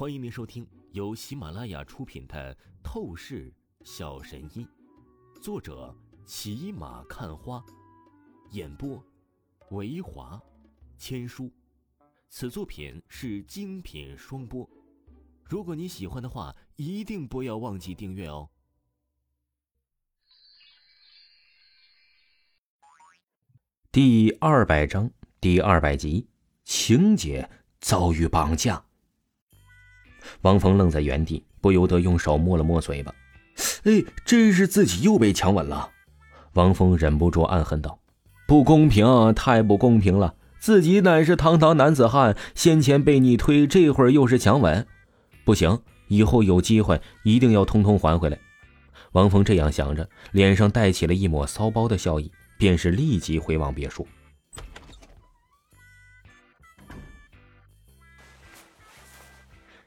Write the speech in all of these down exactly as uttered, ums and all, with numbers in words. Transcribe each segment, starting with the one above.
欢迎您收听由喜马拉雅出品的《透视小神医》，作者骑马看花，演播维华千书。此作品是精品双播，如果你喜欢的话，一定不要忘记订阅哦。第二百章，第二百集，晴姐遭遇绑架。王峰愣在原地，不由得用手摸了摸嘴巴。哎，真是自己又被强吻了。王峰忍不住暗恨道：不公平，太不公平了，自己乃是堂堂男子汉，先前被你推，这会儿又是强吻，不行，以后有机会一定要通通还回来。王峰这样想着，脸上带起了一抹骚包的笑意，便是立即回往别墅。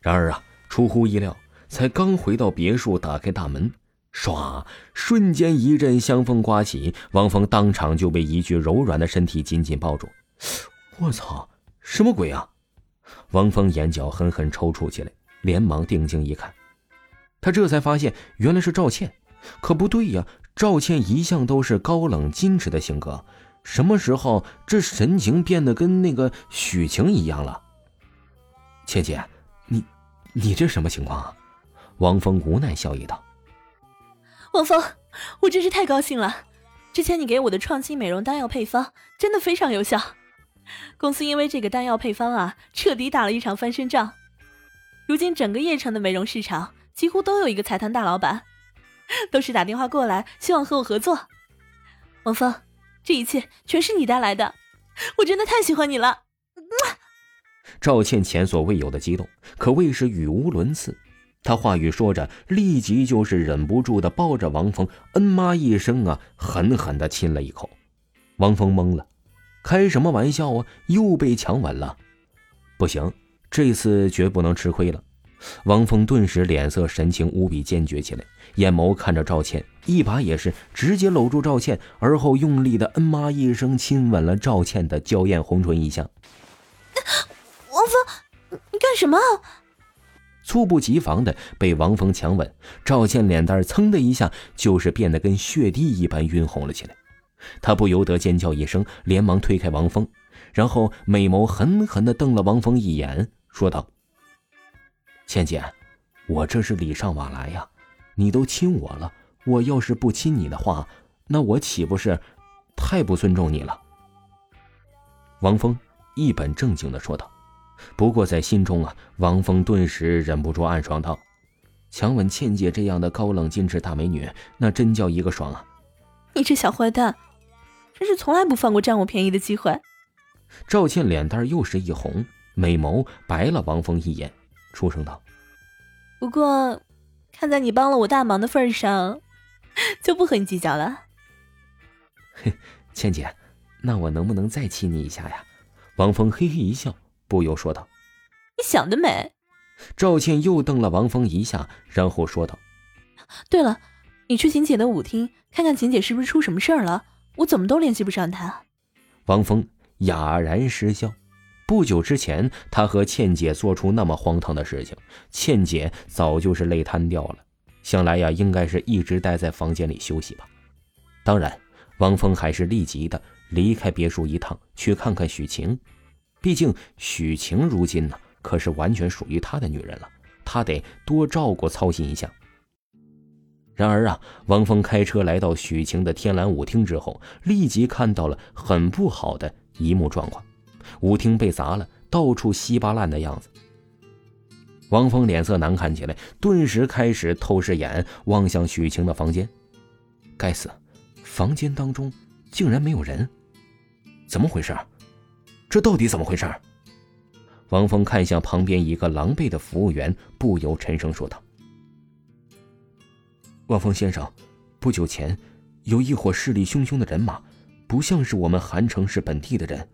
然而啊，出乎意料，才刚回到别墅，打开大门，唰，瞬间一阵香风刮起，王峰当场就被一具柔软的身体紧紧抱住。我操，什么鬼啊！王峰眼角狠狠抽搐起来，连忙定睛一看，他这才发现原来是赵倩。可不对呀，赵倩一向都是高冷矜持的性格，什么时候这神情变得跟那个许晴一样了？倩姐，你你这什么情况啊？王峰无奈笑意道。王峰，我真是太高兴了，之前你给我的创新美容丹药配方真的非常有效，公司因为这个丹药配方啊，彻底打了一场翻身仗，如今整个叶城的美容市场几乎都有一个财团大老板，都是打电话过来希望和我合作。王峰，这一切全是你带来的，我真的太喜欢你了。赵倩前所未有的激动，可谓是语无伦次。她话语说着，立即就是忍不住的抱着王峰，嗯妈一声啊，狠狠的亲了一口。王峰懵了，开什么玩笑啊，又被强吻了。不行，这次绝不能吃亏了。王峰顿时脸色神情无比坚决起来，眼眸看着赵倩，一把也是直接搂住赵倩，而后用力的嗯妈一声亲吻了赵倩的娇艳红唇一下。王峰，你干什么啊？猝不及防的被王峰强吻，赵倩脸蛋蹭的一下就是变得跟血滴一般晕红了起来，她不由得尖叫一声，连忙推开王峰，然后美眸狠狠地瞪了王峰一眼，说道：倩姐，我这是礼尚往来呀，你都亲我了，我要是不亲你的话，那我岂不是太不尊重你了？王峰一本正经地说道。不过在心中啊，王峰顿时忍不住暗爽道：强吻倩姐这样的高冷矜持大美女，那真叫一个爽啊。你这小坏蛋，真是从来不放过占我便宜的机会。赵倩脸蛋又是一红，美眸白了王峰一眼，出声道：不过看在你帮了我大忙的份上，就不和你计较了。倩姐，那我能不能再亲你一下呀？王峰嘿嘿一笑，不由说道：你想得美。赵倩又瞪了王峰一下，然后说道：对了，你去秦姐的舞厅看看秦姐是不是出什么事儿了，我怎么都联系不上她。王峰哑然失笑，不久之前他和倩姐做出那么荒唐的事情，倩姐早就是累瘫掉了，想来呀，应该是一直待在房间里休息吧。当然，王峰还是立即的离开别墅一趟，去看看许晴，毕竟许晴如今呢、啊、可是完全属于他的女人了，他得多照顾操心一下。然而啊，王峰开车来到许晴的天蓝舞厅之后，立即看到了很不好的一幕状况，舞厅被砸了，到处稀巴烂的样子。王峰脸色难看起来，顿时开始透视眼望向许晴的房间。该死，房间当中竟然没有人，怎么回事？这到底怎么回事？王峰看向旁边一个狼狈的服务员，不由沉声说道：王峰先生，不久前有一伙势力汹汹的人马，不像是我们韩城市本地的人，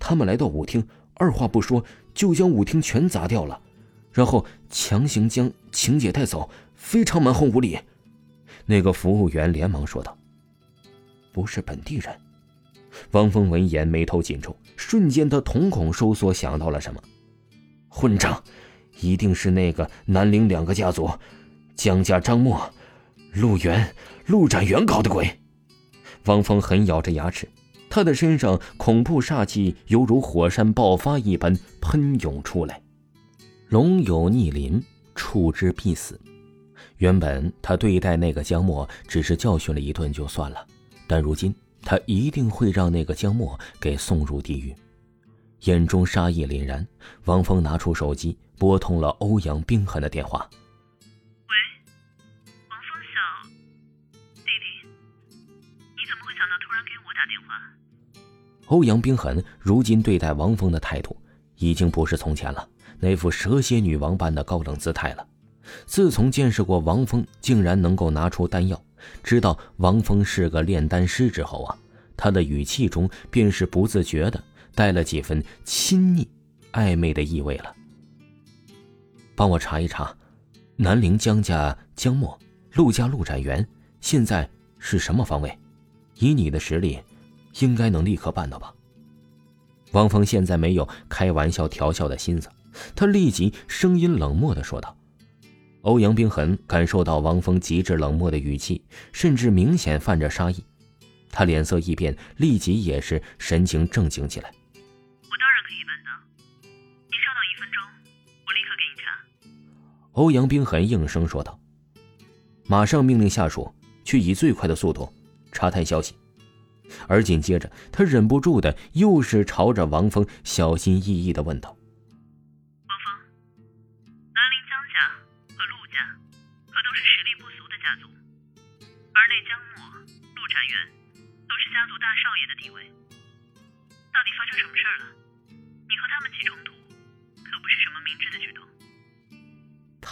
他们来到舞厅，二话不说就将舞厅全砸掉了，然后强行将晴姐带走，非常蛮横无理。那个服务员连忙说道：不是本地人。王峰闻言眉头紧皱，瞬间他瞳孔收缩，想到了什么。混账，一定是那个南陵两个家族，江家张默、陆源、陆展元搞的鬼。汪峰狠咬着牙齿，他的身上恐怖煞气犹如火山爆发一般喷涌出来。龙有逆鳞，触之必死。原本他对待那个江默只是教训了一顿就算了，但如今他一定会让那个江默给送入地狱。眼中杀意凛然，王峰拿出手机拨通了欧阳冰寒的电话。喂，王峰小弟弟，你怎么会想到突然给我打电话？欧阳冰寒如今对待王峰的态度已经不是从前了，那副蛇蝎女王般的高冷姿态了。自从见识过王峰竟然能够拿出丹药，知道王峰是个炼丹师之后啊，他的语气中便是不自觉的带了几分亲昵暧昧的意味了。帮我查一查，南陵江家江默、陆家陆展元现在是什么方位？以你的实力，应该能立刻办到吧？王峰现在没有开玩笑调笑的心思，他立即声音冷漠地说道。欧阳冰痕感受到王峰极致冷漠的语气，甚至明显泛着杀意，他脸色一变，立即也是神情正经起来。我当然可以办到，你稍等一分钟，我立刻给你查。欧阳冰痕应声说道，马上命令下属去以最快的速度查探消息。而紧接着他忍不住的又是朝着王峰小心翼翼地问道，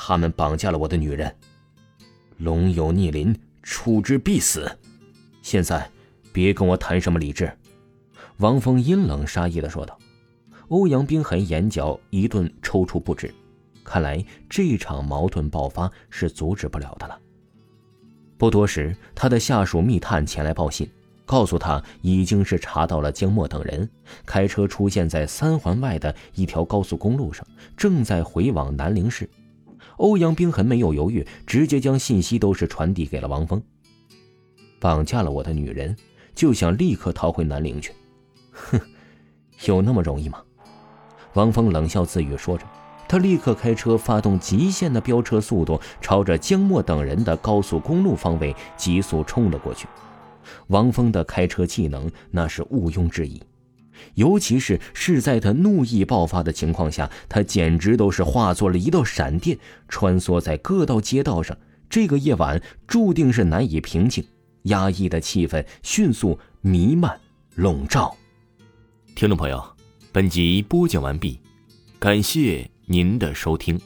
他们绑架了我的女人，龙有逆鳞，处之必死。现在别跟我谈什么理智。王峰阴冷杀意地说道。欧阳冰痕眼角一顿抽搐不止，看来这场矛盾爆发是阻止不了的了。不多时，他的下属密探前来报信，告诉他已经是查到了江默等人，开车出现在三环外的一条高速公路上，正在回往南陵市。欧阳冰痕没有犹豫，直接将信息都是传递给了王峰。绑架了我的女人，就想立刻逃回南陵去，哼，有那么容易吗？王峰冷笑自语说着，他立刻开车发动极限的飙车速度，朝着江默等人的高速公路方位急速冲了过去。王峰的开车技能那是毋庸置疑，尤其是是在他怒意爆发的情况下，他简直都是化作了一道闪电，穿梭在各道街道上。这个夜晚注定是难以平静，压抑的气氛迅速弥漫笼罩。听众朋友，本集播讲完毕，感谢您的收听。